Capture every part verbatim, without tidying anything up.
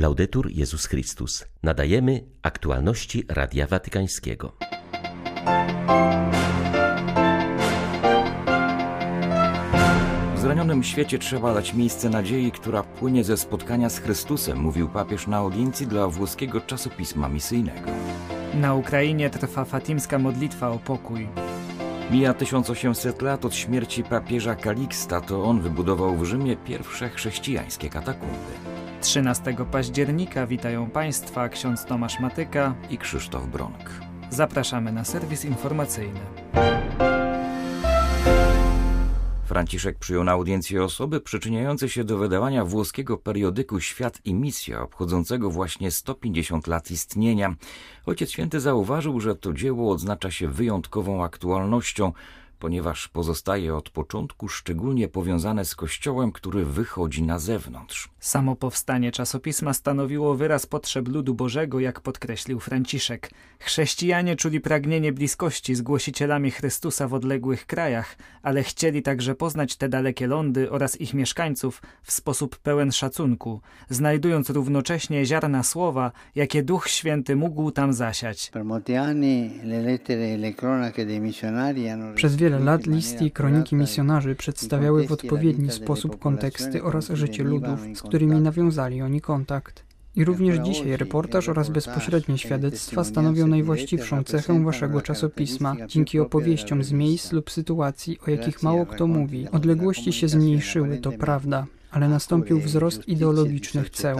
Laudetur Jezus Chrystus. Nadajemy aktualności Radia Watykańskiego. W zranionym świecie trzeba dać miejsce nadziei, która płynie ze spotkania z Chrystusem, mówił papież na audiencji dla włoskiego czasopisma misyjnego. Na Ukrainie trwa fatimska modlitwa o pokój. Mija tysiąc osiemset lat od śmierci papieża Kaliksta, to on wybudował w Rzymie pierwsze chrześcijańskie katakumby. trzynastego października witają Państwa ksiądz Tomasz Matyka i Krzysztof Bronk. Zapraszamy na serwis informacyjny. Franciszek przyjął na audiencję osoby przyczyniające się do wydawania włoskiego periodyku Świat i Misja, obchodzącego właśnie sto pięćdziesiąt lat istnienia. Ojciec Święty zauważył, że to dzieło odznacza się wyjątkową aktualnością, ponieważ pozostaje od początku szczególnie powiązane z Kościołem, który wychodzi na zewnątrz. Samo powstanie czasopisma stanowiło wyraz potrzeb ludu Bożego, jak podkreślił Franciszek. Chrześcijanie czuli pragnienie bliskości z głosicielami Chrystusa w odległych krajach, ale chcieli także poznać te dalekie lądy oraz ich mieszkańców w sposób pełen szacunku, znajdując równocześnie ziarna słowa, jakie Duch Święty mógł tam zasiać. Przez wiele lat listy i kroniki misjonarzy przedstawiały w odpowiedni sposób konteksty oraz życie ludów, z którymi nawiązali oni kontakt. I również dzisiaj reportaż oraz bezpośrednie świadectwa stanowią najwłaściwszą cechę waszego czasopisma. Dzięki opowieściom z miejsc lub sytuacji, o jakich mało kto mówi, odległości się zmniejszyły, to prawda, ale nastąpił wzrost ideologicznych ceł.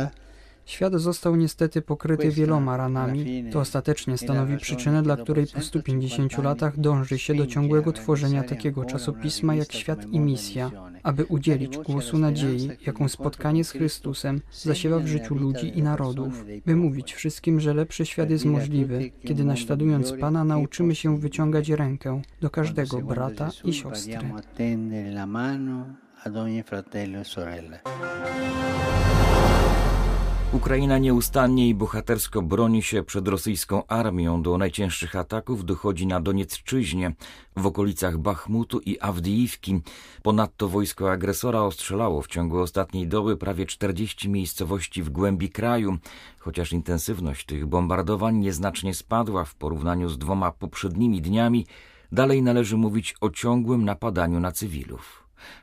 Świat został niestety pokryty wieloma ranami. To ostatecznie stanowi przyczynę, dla której po stu pięćdziesięciu latach dąży się do ciągłego tworzenia takiego czasopisma jak Świat i Misja, aby udzielić głosu nadziei, jaką spotkanie z Chrystusem zasiewa w życiu ludzi i narodów, by mówić wszystkim, że lepszy świat jest możliwy, kiedy naśladując Pana nauczymy się wyciągać rękę do każdego brata i siostry. Ukraina nieustannie i bohatersko broni się przed rosyjską armią. Do najcięższych ataków dochodzi na Doniecczyźnie, w okolicach Bachmutu i Awdijiwki. Ponadto wojsko agresora ostrzelało w ciągu ostatniej doby prawie czterdzieści miejscowości w głębi kraju. Chociaż intensywność tych bombardowań nieznacznie spadła w porównaniu z dwoma poprzednimi dniami, dalej należy mówić o ciągłym napadaniu na cywilów.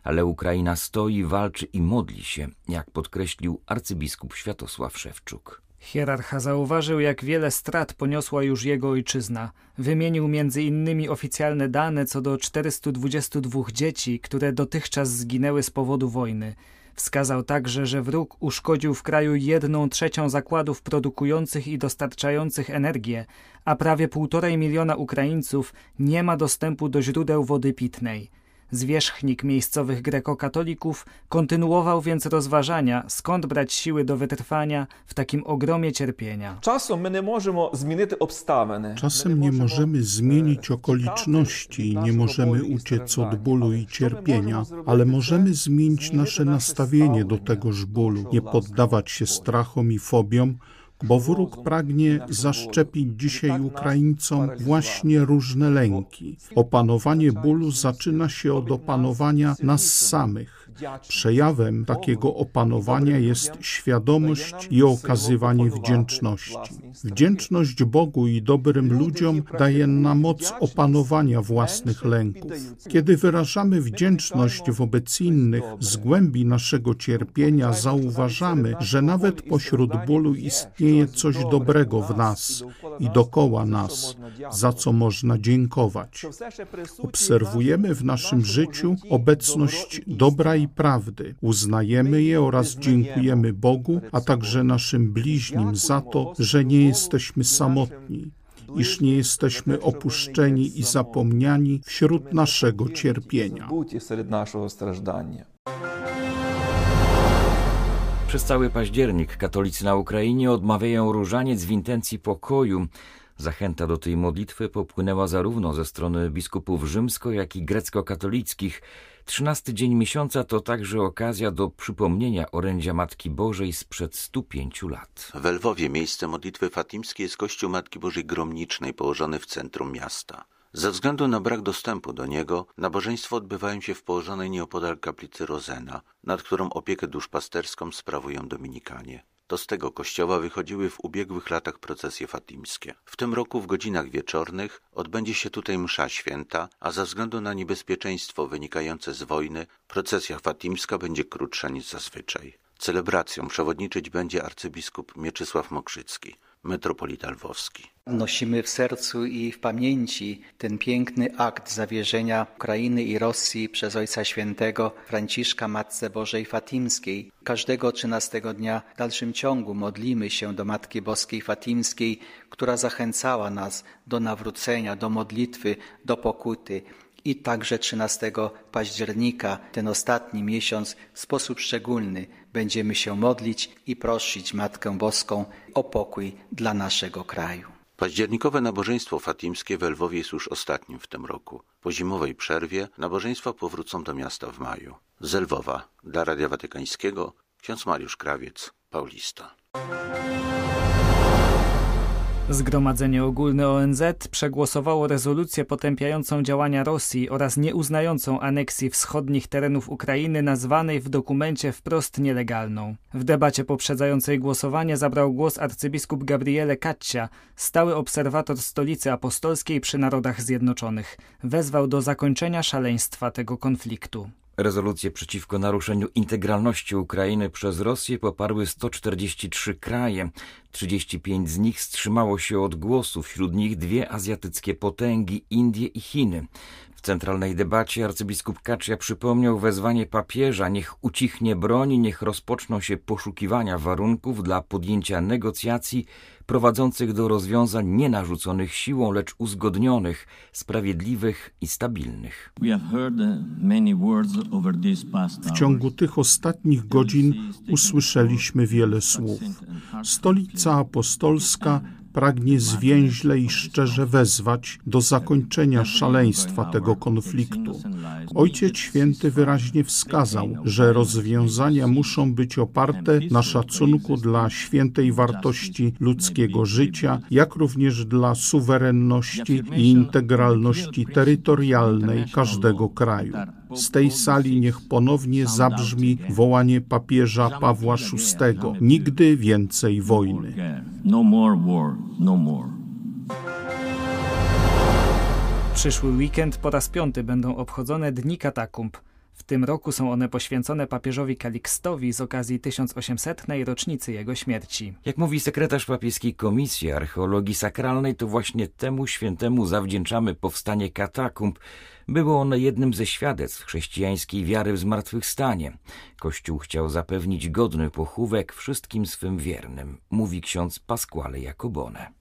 Ale Ukraina stoi, walczy i modli się, jak podkreślił arcybiskup Światosław Szewczuk. Hierarcha zauważył, jak wiele strat poniosła już jego ojczyzna. Wymienił między innymi oficjalne dane co do czterystu dwudziestu dwóch dzieci, które dotychczas zginęły z powodu wojny. Wskazał także, że wróg uszkodził w kraju jedną trzecią zakładów produkujących i dostarczających energię, a prawie półtorej miliona Ukraińców nie ma dostępu do źródeł wody pitnej. Zwierzchnik miejscowych grekokatolików kontynuował więc rozważania, skąd brać siły do wytrwania w takim ogromie cierpienia. Czasem my nie możemy zmienić obstawiny. Czasem nie możemy zmienić okoliczności, nie możemy uciec od bólu i cierpienia, ale możemy zmienić nasze nastawienie do tegoż bólu, nie poddawać się strachom i fobiom, bo wróg pragnie zaszczepić dzisiaj Ukraińcom właśnie różne lęki. Opanowanie bólu zaczyna się od opanowania nas samych. Przejawem takiego opanowania jest świadomość i okazywanie wdzięczności. Wdzięczność Bogu i dobrym ludziom daje nam moc opanowania własnych lęków. Kiedy wyrażamy wdzięczność wobec innych, z głębi naszego cierpienia zauważamy, że nawet pośród bólu istnieje coś dobrego w nas i dokoła nas, za co można dziękować. Obserwujemy w naszym życiu obecność dobra i prawdy. Uznajemy je oraz dziękujemy Bogu, a także naszym bliźnim za to, że nie jesteśmy samotni, iż nie jesteśmy opuszczeni i zapomniani wśród naszego cierpienia. Przez cały październik katolicy na Ukrainie odmawiają różaniec w intencji pokoju. Zachęta do tej modlitwy popłynęła zarówno ze strony biskupów rzymsko, jak i grecko-katolickich. Trzynasty dzień miesiąca to także okazja do przypomnienia orędzia Matki Bożej sprzed stu pięciu lat. We Lwowie miejsce modlitwy fatimskiej jest kościół Matki Bożej Gromnicznej położony w centrum miasta. Ze względu na brak dostępu do niego, nabożeństwa odbywają się w położonej nieopodal kaplicy Rozena, nad którą opiekę duszpasterską sprawują dominikanie. To z tego kościoła wychodziły w ubiegłych latach procesje fatimskie. W tym roku w godzinach wieczornych odbędzie się tutaj msza święta, a ze względu na niebezpieczeństwo wynikające z wojny procesja fatimska będzie krótsza niż zazwyczaj. Celebracją przewodniczyć będzie arcybiskup Mieczysław Mokrzycki, metropolita lwowski. Nosimy w sercu i w pamięci ten piękny akt zawierzenia Ukrainy i Rosji przez Ojca Świętego Franciszka Matce Bożej Fatimskiej. Każdego trzynastego dnia w dalszym ciągu modlimy się do Matki Boskiej Fatimskiej, która zachęcała nas do nawrócenia, do modlitwy, do pokuty. I także trzynastego października, ten ostatni miesiąc, w sposób szczególny będziemy się modlić i prosić Matkę Boską o pokój dla naszego kraju. Październikowe nabożeństwo fatimskie we Lwowie jest już ostatnim w tym roku. Po zimowej przerwie nabożeństwa powrócą do miasta w maju. Z Lwowa dla Radia Watykańskiego ksiądz Mariusz Krawiec, Paulista. Zgromadzenie Ogólne O N Z przegłosowało rezolucję potępiającą działania Rosji oraz nieuznającą aneksji wschodnich terenów Ukrainy, nazwanej w dokumencie wprost nielegalną. W debacie poprzedzającej głosowanie zabrał głos arcybiskup Gabriele Kaccia, stały obserwator Stolicy Apostolskiej przy Narodach Zjednoczonych. Wezwał do zakończenia szaleństwa tego konfliktu. Rezolucję przeciwko naruszeniu integralności Ukrainy przez Rosję poparły sto czterdzieści trzy kraje. trzydzieści pięć z nich wstrzymało się od głosu, wśród nich dwie azjatyckie potęgi, Indie i Chiny. W centralnej debacie arcybiskup Kaccia przypomniał wezwanie papieża: niech ucichnie broń, niech rozpoczną się poszukiwania warunków dla podjęcia negocjacji prowadzących do rozwiązań nie narzuconych siłą, lecz uzgodnionych, sprawiedliwych i stabilnych. W ciągu tych ostatnich godzin usłyszeliśmy wiele słów. Stolica Apostolska pragnie zwięźle i szczerze wezwać do zakończenia szaleństwa tego konfliktu. Ojciec Święty wyraźnie wskazał, że rozwiązania muszą być oparte na szacunku dla świętej wartości ludzkiego życia, jak również dla suwerenności i integralności terytorialnej każdego kraju. Z tej sali niech ponownie zabrzmi wołanie papieża Pawła szóstego: nigdy więcej wojny. No more war, no more. Przyszły weekend po raz piąty będą obchodzone Dni Katakumb. W tym roku są one poświęcone papieżowi Kalikstowi z okazji tysiąc osiemsetnej rocznicy jego śmierci. Jak mówi sekretarz papieskiej Komisji Archeologii Sakralnej, to właśnie temu świętemu zawdzięczamy powstanie katakumb. Było ono jednym ze świadectw chrześcijańskiej wiary w zmartwychwstanie. Kościół chciał zapewnić godny pochówek wszystkim swym wiernym, mówi ksiądz Pasquale Jakobone.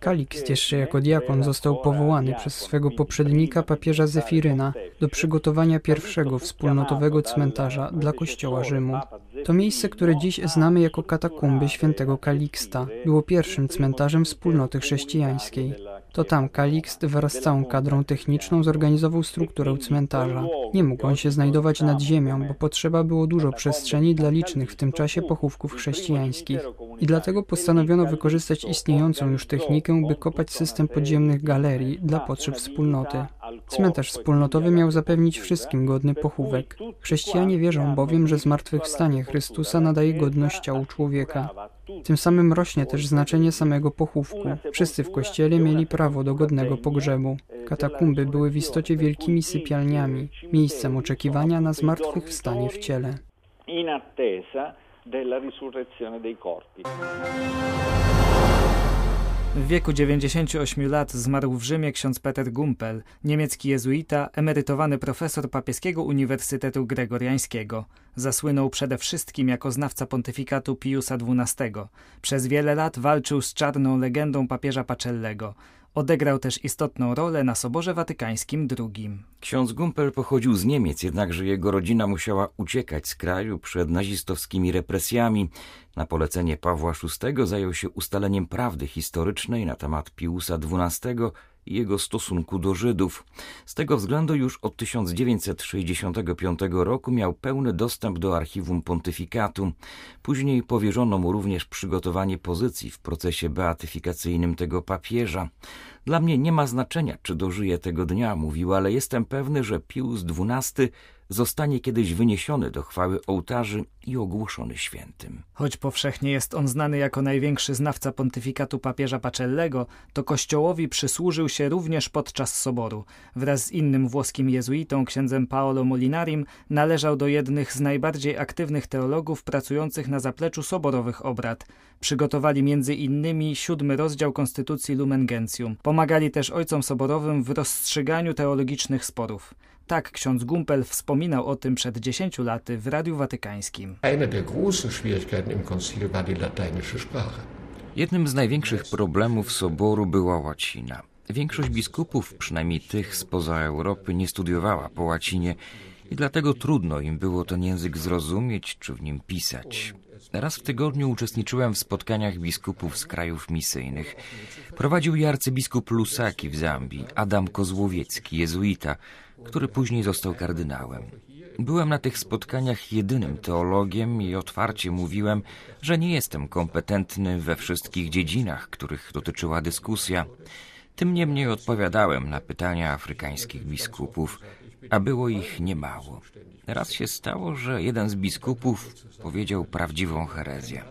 Kalikst jeszcze jako diakon został powołany przez swego poprzednika papieża Zefiryna do przygotowania pierwszego wspólnotowego cmentarza dla kościoła Rzymu. To miejsce, które dziś znamy jako katakumby świętego Kaliksta, było pierwszym cmentarzem wspólnoty chrześcijańskiej. To tam Kalikst wraz z całą kadrą techniczną zorganizował strukturę cmentarza. Nie mógł on się znajdować nad ziemią, bo potrzeba było dużo przestrzeni dla licznych w tym czasie pochówków chrześcijańskich. I dlatego postanowiono wykorzystać istniejącą już technikę, by kopać system podziemnych galerii dla potrzeb wspólnoty. Cmentarz wspólnotowy miał zapewnić wszystkim godny pochówek. Chrześcijanie wierzą bowiem, że zmartwychwstanie Chrystusa nadaje godność ciału człowieka. Tym samym rośnie też znaczenie samego pochówku. Wszyscy w kościele mieli prawo do godnego pogrzebu. Katakumby były w istocie wielkimi sypialniami, miejscem oczekiwania na zmartwychwstanie w ciele. W wieku dziewięćdziesięciu ośmiu lat zmarł w Rzymie ksiądz Peter Gumpel, niemiecki jezuita, emerytowany profesor papieskiego Uniwersytetu Gregoriańskiego. Zasłynął przede wszystkim jako znawca pontyfikatu Piusa dwunastego. Przez wiele lat walczył z czarną legendą papieża Pacellego. Odegrał też istotną rolę na Soborze Watykańskim drugi. Ksiądz Gumpel pochodził z Niemiec, jednakże jego rodzina musiała uciekać z kraju przed nazistowskimi represjami. Na polecenie Pawła szóstego zajął się ustaleniem prawdy historycznej na temat Piusa dwunastego i jego stosunku do Żydów. Z tego względu już od tysiąc dziewięćset sześćdziesiątego piątego roku miał pełny dostęp do archiwum pontyfikatu. Później powierzono mu również przygotowanie pozycji w procesie beatyfikacyjnym tego papieża. Dla mnie nie ma znaczenia, czy dożyję tego dnia, mówił, ale jestem pewny, że Pius dwunasty zostanie kiedyś wyniesiony do chwały ołtarzy i ogłoszony świętym. Choć powszechnie jest on znany jako największy znawca pontyfikatu papieża Pacellego, to Kościołowi przysłużył się również podczas soboru. Wraz z innym włoskim jezuitą, księdzem Paolo Molinarim, należał do jednych z najbardziej aktywnych teologów pracujących na zapleczu soborowych obrad. Przygotowali między innymi siódmy rozdział Konstytucji Lumen Gentium. Pomagali też ojcom soborowym w rozstrzyganiu teologicznych sporów. Tak ksiądz Gumpel wspominał o tym przed dziesięciu laty w Radiu Watykańskim. Jednym z największych problemów soboru była łacina. Większość biskupów, przynajmniej tych spoza Europy, nie studiowała po łacinie i dlatego trudno im było ten język zrozumieć czy w nim pisać. Raz w tygodniu uczestniczyłem w spotkaniach biskupów z krajów misyjnych. Prowadził je arcybiskup Lusaki w Zambii, Adam Kozłowiecki, jezuita, który później został kardynałem. Byłem na tych spotkaniach jedynym teologiem i otwarcie mówiłem, że nie jestem kompetentny we wszystkich dziedzinach, których dotyczyła dyskusja. Tym niemniej odpowiadałem na pytania afrykańskich biskupów, a było ich niemało. Raz się stało, że jeden z biskupów powiedział prawdziwą herezję.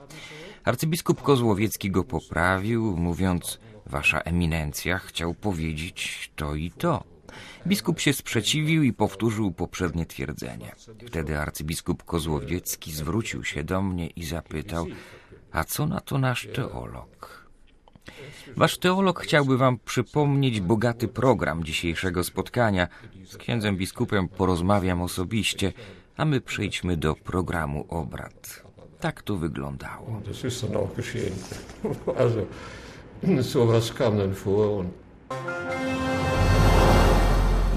Arcybiskup Kozłowiecki go poprawił, mówiąc: wasza eminencja chciał powiedzieć to i to. Biskup się sprzeciwił i powtórzył poprzednie twierdzenie. Wtedy arcybiskup Kozłowiecki zwrócił się do mnie i zapytał: a co na to nasz teolog? Wasz teolog chciałby wam przypomnieć bogaty program dzisiejszego spotkania. Z księdzem biskupem porozmawiam osobiście, a my przejdźmy do programu obrad. Tak to wyglądało.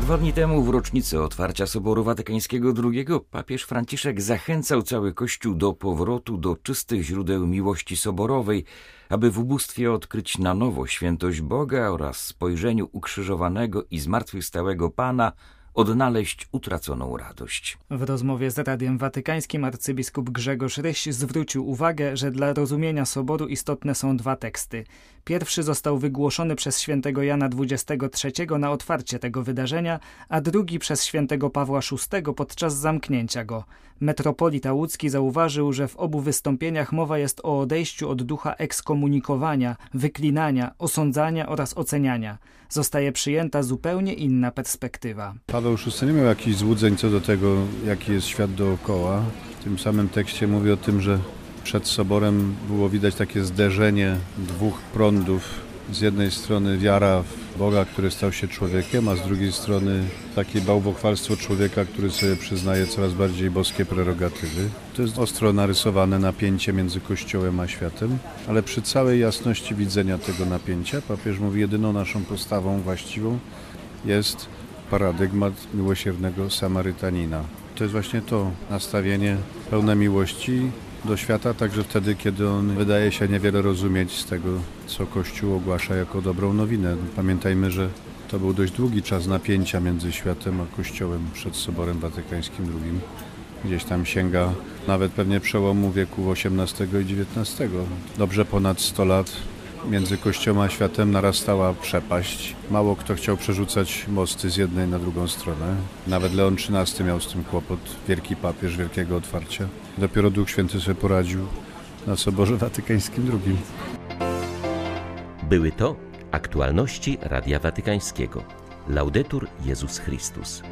Dwa dni temu, w rocznicę otwarcia Soboru Watykańskiego drugiego, papież Franciszek zachęcał cały Kościół do powrotu do czystych źródeł miłości soborowej, aby w ubóstwie odkryć na nowo świętość Boga oraz spojrzeniu ukrzyżowanego i zmartwychwstałego Pana odnaleźć utraconą radość. W rozmowie z Radiem Watykańskim arcybiskup Grzegorz Ryś zwrócił uwagę, że dla rozumienia soboru istotne są dwa teksty. Pierwszy został wygłoszony przez świętego Jana dwudziestego trzeciego na otwarcie tego wydarzenia, a drugi przez świętego Pawła szóstego podczas zamknięcia go. Metropolita łódzki zauważył, że w obu wystąpieniach mowa jest o odejściu od ducha ekskomunikowania, wyklinania, osądzania oraz oceniania. Zostaje przyjęta zupełnie inna perspektywa. Paweł szósty nie miał jakichś złudzeń co do tego, jaki jest świat dookoła. W tym samym tekście mówi o tym, że przed soborem było widać takie zderzenie dwóch prądów. Z jednej strony wiara w Boga, który stał się człowiekiem, a z drugiej strony takie bałwochwalstwo człowieka, który sobie przyznaje coraz bardziej boskie prerogatywy. To jest ostro narysowane napięcie między Kościołem a światem, ale przy całej jasności widzenia tego napięcia papież mówi: jedyną naszą postawą właściwą jest paradygmat miłosiernego Samarytanina. To jest właśnie to nastawienie pełne miłości do świata, także wtedy, kiedy on wydaje się niewiele rozumieć z tego, co Kościół ogłasza jako dobrą nowinę. Pamiętajmy, że to był dość długi czas napięcia między światem a Kościołem przed Soborem Watykańskim drugim. Gdzieś tam sięga nawet pewnie przełomu wieków osiemnastego i dziewiętnastego. Dobrze ponad sto lat między Kościołem a światem narastała przepaść. Mało kto chciał przerzucać mosty z jednej na drugą stronę. Nawet Leon trzynasty miał z tym kłopot, wielki papież wielkiego otwarcia. Dopiero Duch Święty sobie poradził na Soborze Watykańskim drugim. Były to aktualności Radia Watykańskiego. Laudetur Jezus Chrystus.